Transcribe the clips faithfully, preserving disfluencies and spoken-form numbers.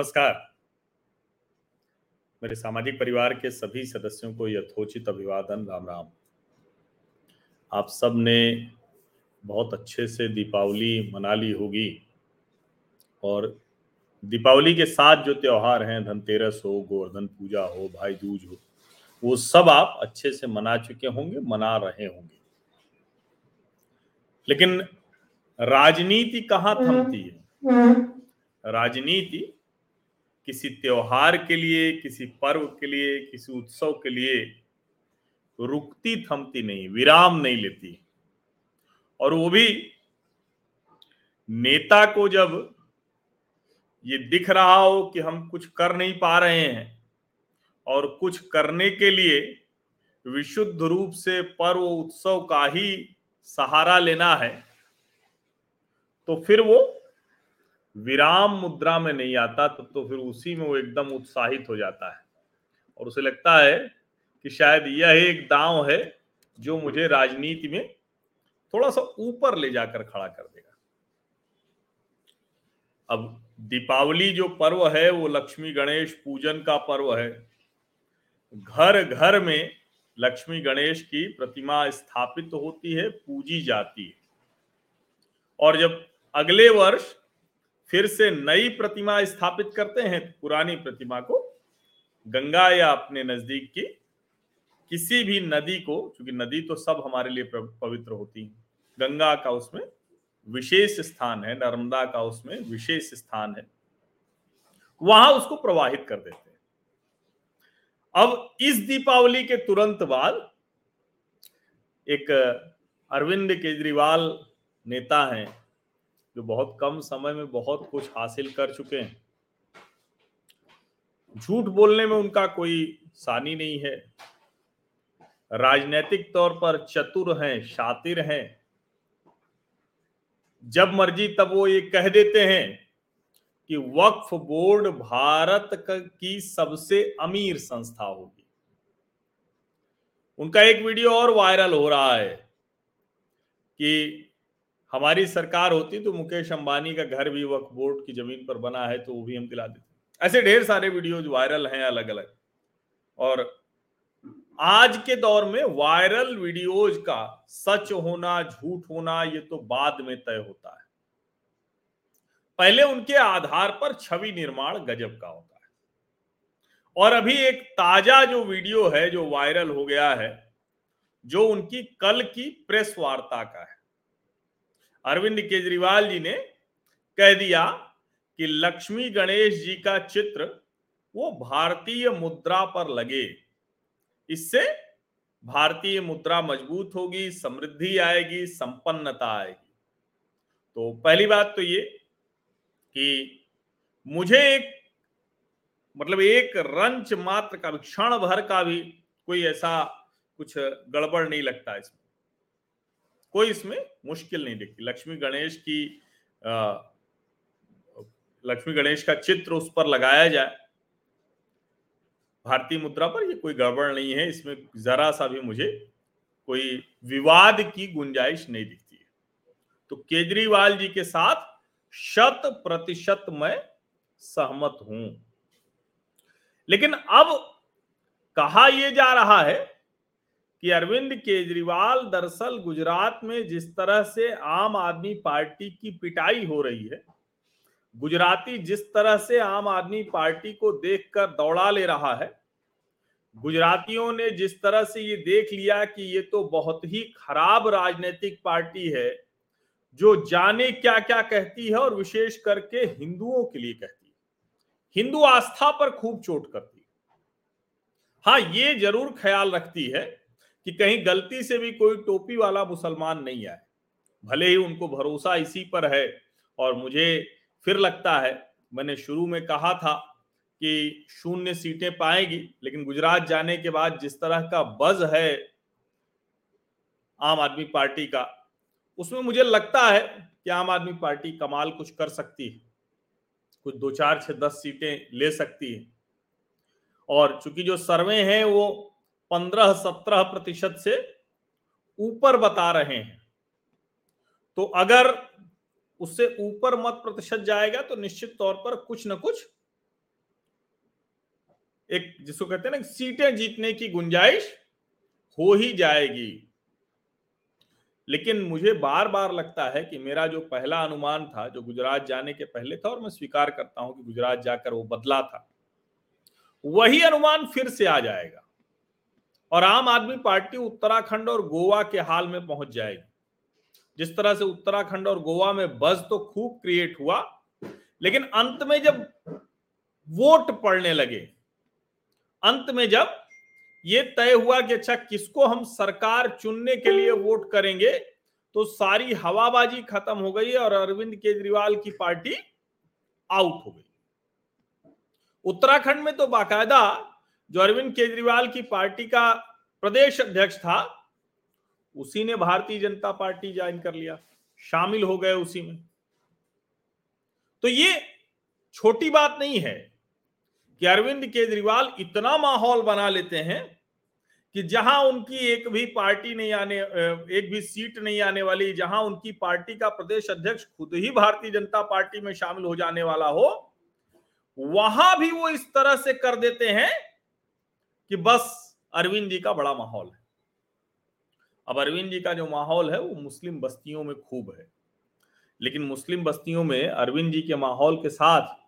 नमस्कार। मेरे सामाजिक परिवार के सभी सदस्यों को यथोचित अभिवादन, राम राम। आप सब ने बहुत अच्छे से दीपावली मना ली होगी और दीपावली के साथ जो त्योहार हैं, धनतेरस हो, गोवर्धन पूजा हो, भाई दूज हो, वो सब आप अच्छे से मना चुके होंगे, मना रहे होंगे। लेकिन राजनीति कहाँ थमती है? राजनीति किसी त्योहार के लिए, किसी पर्व के लिए, किसी उत्सव के लिए रुकती थमती नहीं, विराम नहीं लेती। और वो भी नेता को जब ये दिख रहा हो कि हम कुछ कर नहीं पा रहे हैं और कुछ करने के लिए विशुद्ध रूप से पर्व उत्सव का ही सहारा लेना है, तो फिर वो विराम मुद्रा में नहीं आता, तब तो, तो फिर उसी में वो एकदम उत्साहित हो जाता है और उसे लगता है कि शायद यह एक दांव है जो मुझे राजनीति में थोड़ा सा ऊपर ले जाकर खड़ा कर देगा। अब दीपावली जो पर्व है वो लक्ष्मी गणेश पूजन का पर्व है। घर घर में लक्ष्मी गणेश की प्रतिमा स्थापित होती है, पूजी जाती है और जब अगले वर्ष फिर से नई प्रतिमा स्थापित करते हैं, पुरानी प्रतिमा को गंगा या अपने नजदीक की किसी भी नदी को, क्योंकि नदी तो सब हमारे लिए पवित्र होती है, गंगा का उसमें विशेष स्थान है, नर्मदा का उसमें विशेष स्थान है, वहां उसको प्रवाहित कर देते हैं। अब इस दीपावली के तुरंत बाद एक अरविंद केजरीवाल नेता हैं जो बहुत कम समय में बहुत कुछ हासिल कर चुके हैं। झूठ बोलने में उनका कोई सानी नहीं है, राजनीतिक तौर पर चतुर हैं, शातिर हैं। जब मर्जी तब वो ये कह देते हैं कि वक्फ बोर्ड भारत की सबसे अमीर संस्था होगी। उनका एक वीडियो और वायरल हो रहा है कि हमारी सरकार होती तो मुकेश अंबानी का घर भी वक्फ बोर्ड की जमीन पर बना है तो वो भी हम दिला देते। ऐसे ढेर सारे वीडियोज वायरल हैं अलग अलग, और आज के दौर में वायरल वीडियोज का सच होना झूठ होना ये तो बाद में तय होता है, पहले उनके आधार पर छवि निर्माण गजब का होता है। और अभी एक ताजा जो वीडियो है जो वायरल हो गया है, जो उनकी कल की प्रेस वार्ता का है। अरविंद केजरीवाल जी ने कह दिया कि लक्ष्मी गणेश जी का चित्र वो भारतीय मुद्रा पर लगे, इससे भारतीय मुद्रा मजबूत होगी, समृद्धि आएगी, संपन्नता आएगी। तो पहली बात तो ये कि मुझे एक मतलब एक रंच मात्र का, क्षण भर का भी कोई ऐसा कुछ गड़बड़ नहीं लगता, इसमें कोई इसमें मुश्किल नहीं दिखती। लक्ष्मी गणेश की आ, लक्ष्मी गणेश का चित्र उस पर लगाया जाए भारतीय मुद्रा पर, ये कोई गड़बड़ नहीं है, इसमें जरा सा भी मुझे कोई विवाद की गुंजाइश नहीं दिखती है। तो केजरीवाल जी के साथ शत प्रतिशत मैं सहमत हूं। लेकिन अब कहा यह जा रहा है कि अरविंद केजरीवाल दरअसल गुजरात में जिस तरह से आम आदमी पार्टी की पिटाई हो रही है, गुजराती जिस तरह से आम आदमी पार्टी को देखकर दौड़ा ले रहा है, गुजरातियों ने जिस तरह से ये देख लिया कि ये तो बहुत ही खराब राजनीतिक पार्टी है जो जाने क्या क्या कहती है और विशेष करके हिंदुओं के लिए कहती है, हिंदू आस्था पर खूब चोट करती है। हाँ, ये जरूर ख्याल रखती है कि कहीं गलती से भी कोई टोपी वाला मुसलमान नहीं आए, भले ही उनको भरोसा इसी पर है। और मुझे फिर लगता है, मैंने शुरू में कहा था कि शून्य सीटें पाएगी, लेकिन गुजरात जाने के बाद जिस तरह का बज है आम आदमी पार्टी का, उसमें मुझे लगता है कि आम आदमी पार्टी कमाल कुछ कर सकती है, कुछ दो चार छह दस सीटें ले सकती है। और चूंकि जो सर्वे हैं वो पंद्रह सत्रह प्रतिशत से ऊपर बता रहे हैं, तो अगर उससे ऊपर मत प्रतिशत जाएगा तो निश्चित तौर पर कुछ न कुछ एक जिसको कहते हैं ना सीटें जीतने की गुंजाइश हो ही जाएगी। लेकिन मुझे बार बार लगता है कि मेरा जो पहला अनुमान था, जो गुजरात जाने के पहले था और मैं स्वीकार करता हूं कि गुजरात जाकर वो बदला था, वही अनुमान फिर से आ जाएगा और आम आदमी पार्टी उत्तराखंड और गोवा के हाल में पहुंच जाएगी। जिस तरह से उत्तराखंड और गोवा में बज तो खूब क्रिएट हुआ, लेकिन अंत में जब वोट पड़ने लगे, अंत में जब ये तय हुआ कि अच्छा किसको हम सरकार चुनने के लिए वोट करेंगे, तो सारी हवाबाजी खत्म हो गई और अरविंद केजरीवाल की पार्टी आउट हो गई। उत्तराखंड में तो बाकायदा जो अरविंद केजरीवाल की पार्टी का प्रदेश अध्यक्ष था, उसी ने भारतीय जनता पार्टी ज्वाइन कर लिया, शामिल हो गए उसी में। तो ये छोटी बात नहीं है कि अरविंद केजरीवाल इतना माहौल बना लेते हैं कि जहां उनकी एक भी पार्टी नहीं आने, एक भी सीट नहीं आने वाली, जहां उनकी पार्टी का प्रदेश अध्यक्ष खुद ही भारतीय जनता पार्टी में शामिल हो जाने वाला हो, वहां भी वो इस तरह से कर देते हैं कि बस अरविंद जी का बड़ा माहौल है। अब अरविंद जी का जो माहौल है वो मुस्लिम बस्तियों में खूब है, लेकिन मुस्लिम बस्तियों में अरविंद जी के माहौल के साथ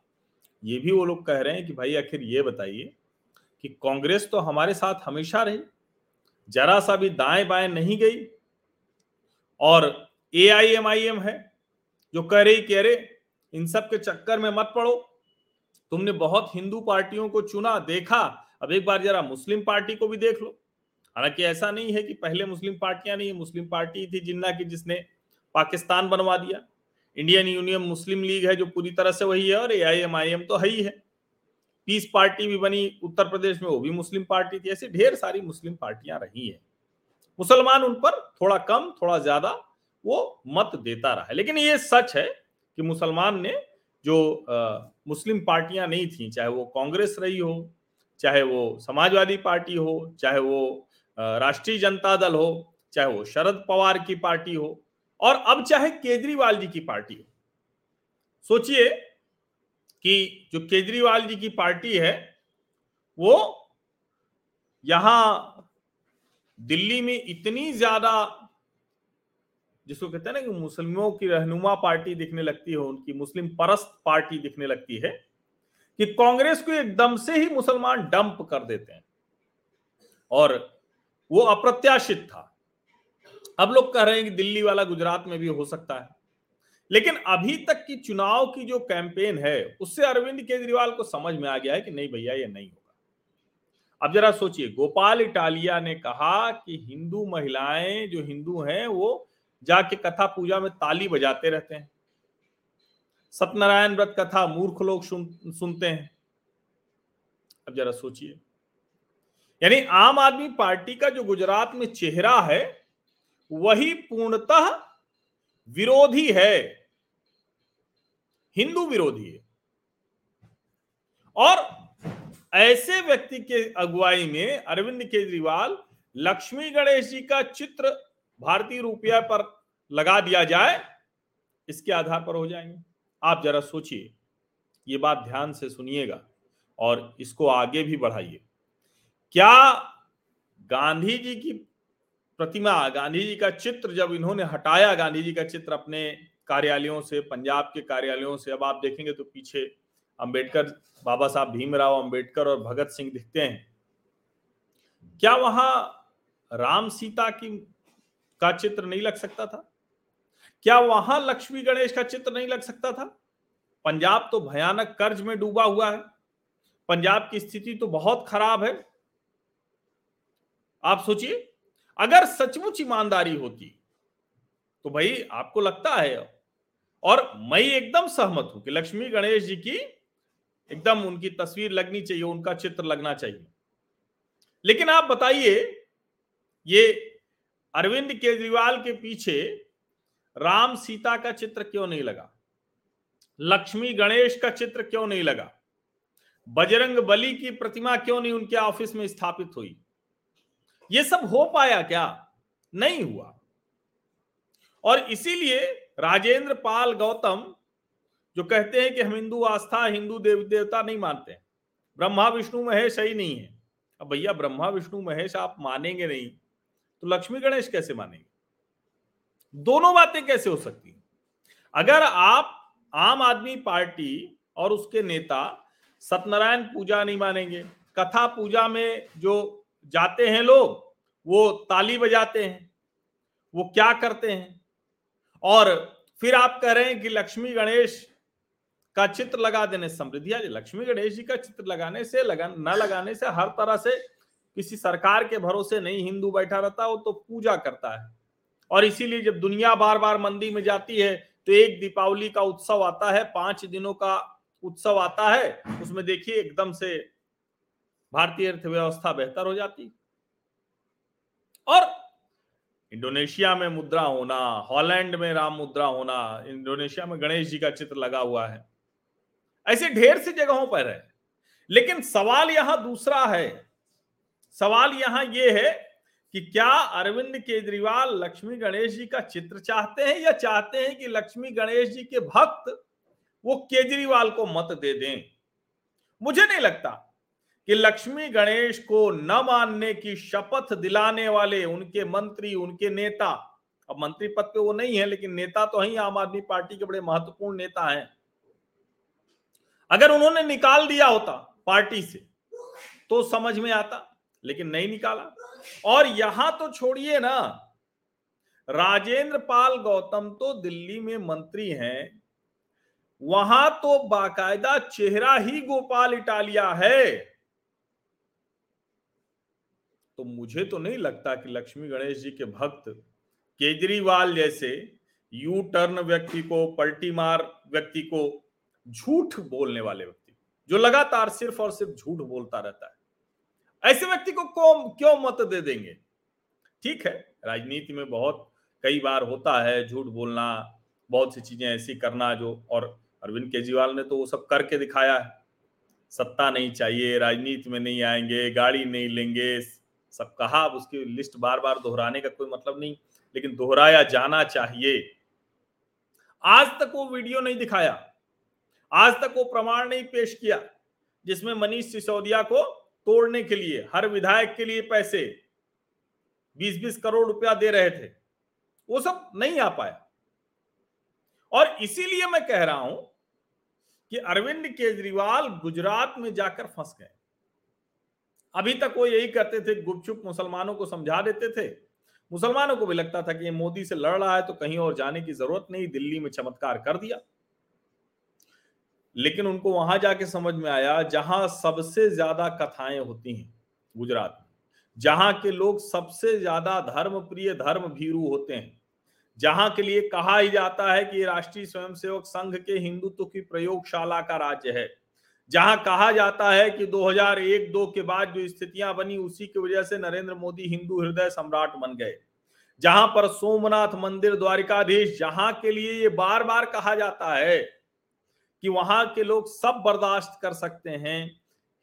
ये भी वो लोग कह रहे हैं कि भाई आखिर ये बताइए कि कांग्रेस तो हमारे साथ हमेशा रही, जरा सा भी दाएं बाएं नहीं गई, और एआईएमआईएम है जो कह रही कह रहे इन सब के चक्कर में मत पड़ो, तुमने बहुत हिंदू पार्टियों को चुना देखा, अब एक बार जरा मुस्लिम पार्टी को भी देख लो। हालांकि ऐसा नहीं है कि पहले मुस्लिम पार्टियां नहीं, मुस्लिम पार्टी थी जिन्ना की जिसने पाकिस्तान बनवा दिया, इंडियन यूनियन मुस्लिम लीग है जो पूरी तरह से वही है, और एआईएमआईएम तो है ही है। पीस पार्टी भी बनी उत्तर प्रदेश में, वो भी मुस्लिम पार्टी थी। ऐसी ढेर सारी मुस्लिम पार्टियां रही है, मुसलमान उन पर थोड़ा कम थोड़ा ज्यादा वो मत देता रहा है। लेकिन ये सच है कि मुसलमान ने जो आ, मुस्लिम पार्टियां नहीं थी, चाहे वो कांग्रेस रही हो, चाहे वो समाजवादी पार्टी हो, चाहे वो राष्ट्रीय जनता दल हो, चाहे वो शरद पवार की पार्टी हो, और अब चाहे केजरीवाल जी की पार्टी हो। सोचिए कि जो केजरीवाल जी की पार्टी है वो यहां दिल्ली में इतनी ज्यादा, जिसको कहते हैं ना कि मुस्लिमों की रहनुमा पार्टी दिखने लगती है, उनकी मुस्लिम परस्त पार्टी दिखने लगती है, कि कांग्रेस को एकदम से ही मुसलमान डंप कर देते हैं, और वो अप्रत्याशित था। अब लोग कह रहे हैं कि दिल्ली वाला गुजरात में भी हो सकता है, लेकिन अभी तक की चुनाव की जो कैंपेन है उससे अरविंद केजरीवाल को समझ में आ गया है कि नहीं भैया ये नहीं होगा। अब जरा सोचिए, गोपाल इटालिया ने कहा कि हिंदू महिलाएं जो हिंदू हैं वो जाके कथा पूजा में ताली बजाते रहते हैं, सत्यनारायण व्रत कथा मूर्ख लोग सुन, सुनते हैं। अब जरा सोचिए, यानी आम आदमी पार्टी का जो गुजरात में चेहरा है वही पूर्णतः विरोधी है, हिंदू विरोधी है, और ऐसे व्यक्ति के अगुवाई में अरविंद केजरीवाल, लक्ष्मी गणेश जी का चित्र भारतीय रुपया पर लगा दिया जाए इसके आधार पर हो जाएंगे। आप जरा सोचिए, ये बात ध्यान से सुनिएगा और इसको आगे भी बढ़ाइए। क्या गांधी जी की प्रतिमा, गांधी जी का चित्र जब इन्होंने हटाया, गांधी जी का चित्र अपने कार्यालयों से, पंजाब के कार्यालयों से, अब आप देखेंगे तो पीछे अंबेडकर, बाबा साहब भीमराव अंबेडकर और भगत सिंह दिखते हैं। क्या वहां राम सीता की का चित्र नहीं लग सकता था? क्या वहां लक्ष्मी गणेश का चित्र नहीं लग सकता था? पंजाब तो भयानक कर्ज में डूबा हुआ है, पंजाब की स्थिति तो बहुत खराब है। आप सोचिए, अगर सचमुच ईमानदारी होती तो भाई आपको लगता है, और मैं एकदम सहमत हूं कि लक्ष्मी गणेश जी की एकदम उनकी तस्वीर लगनी चाहिए, उनका चित्र लगना चाहिए, लेकिन आप बताइए ये अरविंद केजरीवाल के पीछे राम सीता का चित्र क्यों नहीं लगा, लक्ष्मी गणेश का चित्र क्यों नहीं लगा, बजरंग बली की प्रतिमा क्यों नहीं उनके ऑफिस में स्थापित हुई? ये सब हो पाया क्या? नहीं हुआ। और इसीलिए राजेंद्र पाल गौतम जो कहते हैं कि हम हिंदू आस्था, हिंदू देवी देवता नहीं मानते, ब्रह्मा विष्णु महेश सही नहीं है। अब भैया ब्रह्मा विष्णु महेश आप मानेंगे नहीं तो लक्ष्मी गणेश कैसे मानेंगे? दोनों बातें कैसे हो सकती? अगर आप आम आदमी पार्टी और उसके नेता सत्यनारायण पूजा नहीं मानेंगे, कथा पूजा में जो जाते हैं लोग वो ताली बजाते हैं, वो क्या करते हैं, और फिर आप कह रहे हैं कि लक्ष्मी गणेश का चित्र लगा देने समृद्धि। लक्ष्मी गणेश जी का चित्र लगाने से लगा न लगाने से हर तरह से किसी सरकार के भरोसे नहीं हिंदू बैठा रहता, वो तो पूजा करता है। और इसीलिए जब दुनिया बार बार मंदी में जाती है तो एक दीपावली का उत्सव आता है, पांच दिनों का उत्सव आता है, उसमें देखिए एकदम से भारतीय अर्थव्यवस्था बेहतर हो जाती। और इंडोनेशिया में मुद्रा होना, हॉलैंड में राम मुद्रा होना, इंडोनेशिया में गणेश जी का चित्र लगा हुआ है, ऐसे ढेर से जगहों पर है। लेकिन सवाल यहां दूसरा है, सवाल यहां यह है कि क्या अरविंद केजरीवाल लक्ष्मी गणेश जी का चित्र चाहते हैं, या चाहते हैं कि लक्ष्मी गणेश जी के भक्त वो केजरीवाल को मत दे दें? मुझे नहीं लगता कि लक्ष्मी गणेश को न मानने की शपथ दिलाने वाले उनके मंत्री, उनके नेता, अब मंत्री पद पे वो नहीं है लेकिन नेता तो हैं, आम आदमी पार्टी के बड़े महत्वपूर्ण नेता हैं, अगर उन्होंने निकाल दिया होता पार्टी से तो समझ में आता, लेकिन नहीं निकाला। और यहां तो छोड़िए ना, राजेंद्र पाल गौतम तो दिल्ली में मंत्री हैं, वहां तो बाकायदा चेहरा ही गोपाल इटालिया है। तो मुझे तो नहीं लगता कि लक्ष्मी गणेश जी के भक्त केजरीवाल जैसे यू टर्न व्यक्ति को, पलटी मार व्यक्ति को, झूठ बोलने वाले व्यक्ति जो लगातार सिर्फ और सिर्फ झूठ बोलता रहता है, ऐसे व्यक्ति को क्यों मत दे देंगे? ठीक है, राजनीति में बहुत कई बार होता है झूठ बोलना, बहुत सी चीजें ऐसी करना जो, और अरविंद केजरीवाल ने तो वो सब करके दिखाया है। सत्ता नहीं चाहिए, राजनीति में नहीं आएंगे, गाड़ी नहीं लेंगे, सब कहा। उसकी लिस्ट बार बार दोहराने का कोई मतलब नहीं, लेकिन दोहराया जाना चाहिए। आज तक वो वीडियो नहीं दिखाया, आज तक वो प्रमाण नहीं पेश किया जिसमें मनीष सिसोदिया को तोड़ने के लिए हर विधायक के लिए पैसे बीस बीस करोड़ रुपया दे रहे थे, वो सब नहीं आ पाया। और इसीलिए मैं कह रहा हूं कि अरविंद केजरीवाल गुजरात में जाकर फंस गए। अभी तक वो यही करते थे, गुपचुप मुसलमानों को समझा देते थे, मुसलमानों को भी लगता था कि ये मोदी से लड़ रहा है तो कहीं और जाने की जरूरत नहीं, दिल्ली में चमत्कार कर दिया। लेकिन उनको वहां जाके समझ में आया जहां सबसे ज्यादा कथाएं होती हैं, गुजरात में, जहां के लोग सबसे ज्यादा धर्म प्रिय, धर्म भीरू होते हैं, जहां के लिए कहा ही जाता है कि राष्ट्रीय स्वयंसेवक संघ के हिंदुत्व की प्रयोगशाला का राज्य है, जहां कहा जाता है कि दो हज़ार एक दो के बाद जो स्थितियां बनी उसी की वजह से नरेंद्र मोदी हिंदू हृदय सम्राट बन गए, जहां पर सोमनाथ मंदिर, द्वारिकाधीश, जहां के लिए ये बार बार कहा जाता है कि वहां के लोग सब बर्दाश्त कर सकते हैं,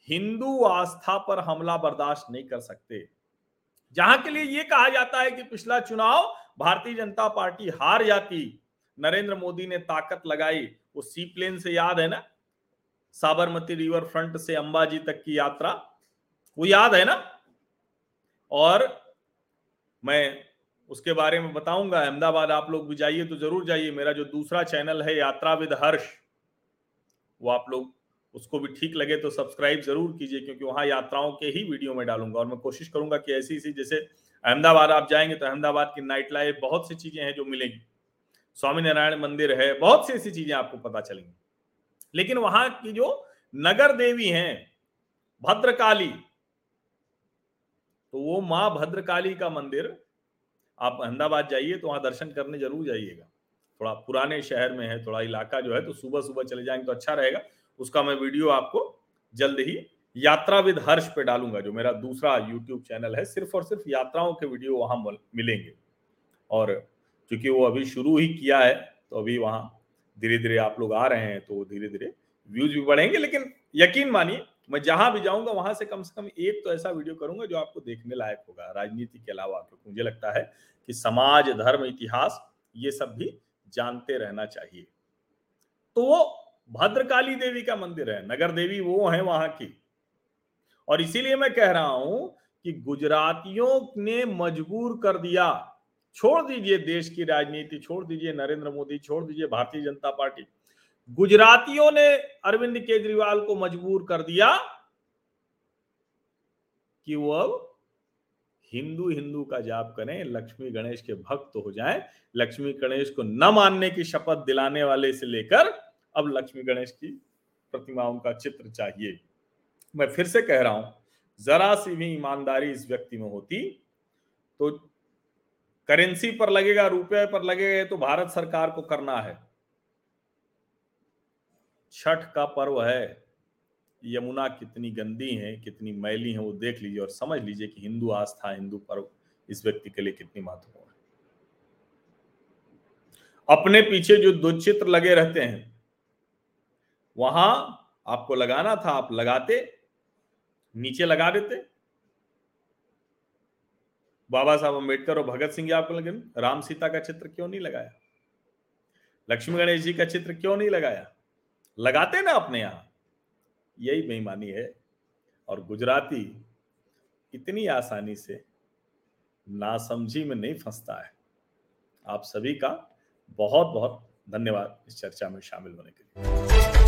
हिंदू आस्था पर हमला बर्दाश्त नहीं कर सकते, जहां के लिए यह कहा जाता है कि पिछला चुनाव भारतीय जनता पार्टी हार जाती, नरेंद्र मोदी ने ताकत लगाई। वो सी प्लेन से याद है ना, साबरमती रिवर फ्रंट से अंबाजी तक की यात्रा, वो याद है ना। और मैं उसके बारे में बताऊंगा, अहमदाबाद आप लोग भी जाइए तो जरूर जाइए, मेरा जो दूसरा चैनल है यात्रा विद हर्ष, वो आप लोग उसको भी ठीक लगे तो सब्सक्राइब जरूर कीजिए, क्योंकि वहां यात्राओं के ही वीडियो में डालूंगा। और मैं कोशिश करूंगा कि ऐसी ऐसी, जैसे अहमदाबाद आप जाएंगे तो अहमदाबाद की नाइट लाइफ, बहुत सी चीजें हैं जो मिलेंगी, स्वामीनारायण मंदिर है, बहुत सी ऐसी चीजें आपको पता चलेंगी। लेकिन वहां की जो नगर देवी हैं भद्रकाली, तो वो माँ भद्रकाली का मंदिर, आप अहमदाबाद जाइए तो वहां दर्शन करने जरूर जाइएगा। थोड़ा पुराने शहर में है, थोड़ा इलाका जो है, तो सुबह सुबह चले जाएंगे तो अच्छा रहेगा। उसका मैं वीडियो आपको जल्द ही यात्रा विद हर्ष पे डालूंगा, जो मेरा दूसरा यूट्यूब चैनल है, सिर्फ और सिर्फ यात्राओं के वीडियो वहां मिलेंगे। और क्योंकि वो अभी शुरू ही किया है तो अभी वहां धीरे धीरे आप लोग आ रहे हैं तो धीरे धीरे व्यूज भी बढ़ेंगे। लेकिन यकीन मानिए, मैं जहां भी जाऊंगा वहां से कम से कम एक तो ऐसा वीडियो करूंगा जो आपको देखने लायक होगा, राजनीति के अलावा, क्योंकि मुझे लगता है कि समाज, धर्म, इतिहास ये सब भी जानते रहना चाहिए। तो वो भद्रकाली देवी का मंदिर है, नगर देवी वो है वहां की, और इसीलिए मैं कह रहा हूं कि गुजरातियों ने मजबूर कर दिया। छोड़ दीजिए देश की राजनीति, छोड़ दीजिए नरेंद्र मोदी, छोड़ दीजिए भारतीय जनता पार्टी, गुजरातियों ने अरविंद केजरीवाल को मजबूर कर दिया कि वो अब हिंदू हिंदू का जाप करें, लक्ष्मी गणेश के भक्त हो जाएं। लक्ष्मी गणेश को न मानने की शपथ दिलाने वाले से लेकर अब लक्ष्मी गणेश की प्रतिमाओं का चित्र चाहिए। मैं फिर से कह रहा हूं, जरा सी भी ईमानदारी इस व्यक्ति में होती तो करेंसी पर लगेगा, रुपये पर लगेगा तो भारत सरकार को करना है। छठ का पर्व है, यमुना कितनी गंदी है, कितनी मैली है वो देख लीजिए और समझ लीजिए कि हिंदू आस्था, हिंदू पर्व इस व्यक्ति के लिए कितनी महत्वपूर्ण है। अपने पीछे जो दो चित्र लगे रहते हैं वहां आपको लगाना था, आप लगाते, नीचे लगा देते बाबा साहब अंबेडकर और भगत सिंह, आपको लगे राम सीता का चित्र क्यों नहीं लगाया, लक्ष्मी गणेश जी का चित्र क्यों नहीं लगाया, लगाते ना अपने यहां। यही बेईमानी है और गुजराती इतनी आसानी से नासमझी में नहीं फंसता है। आप सभी का बहुत बहुत धन्यवाद इस चर्चा में शामिल होने के लिए।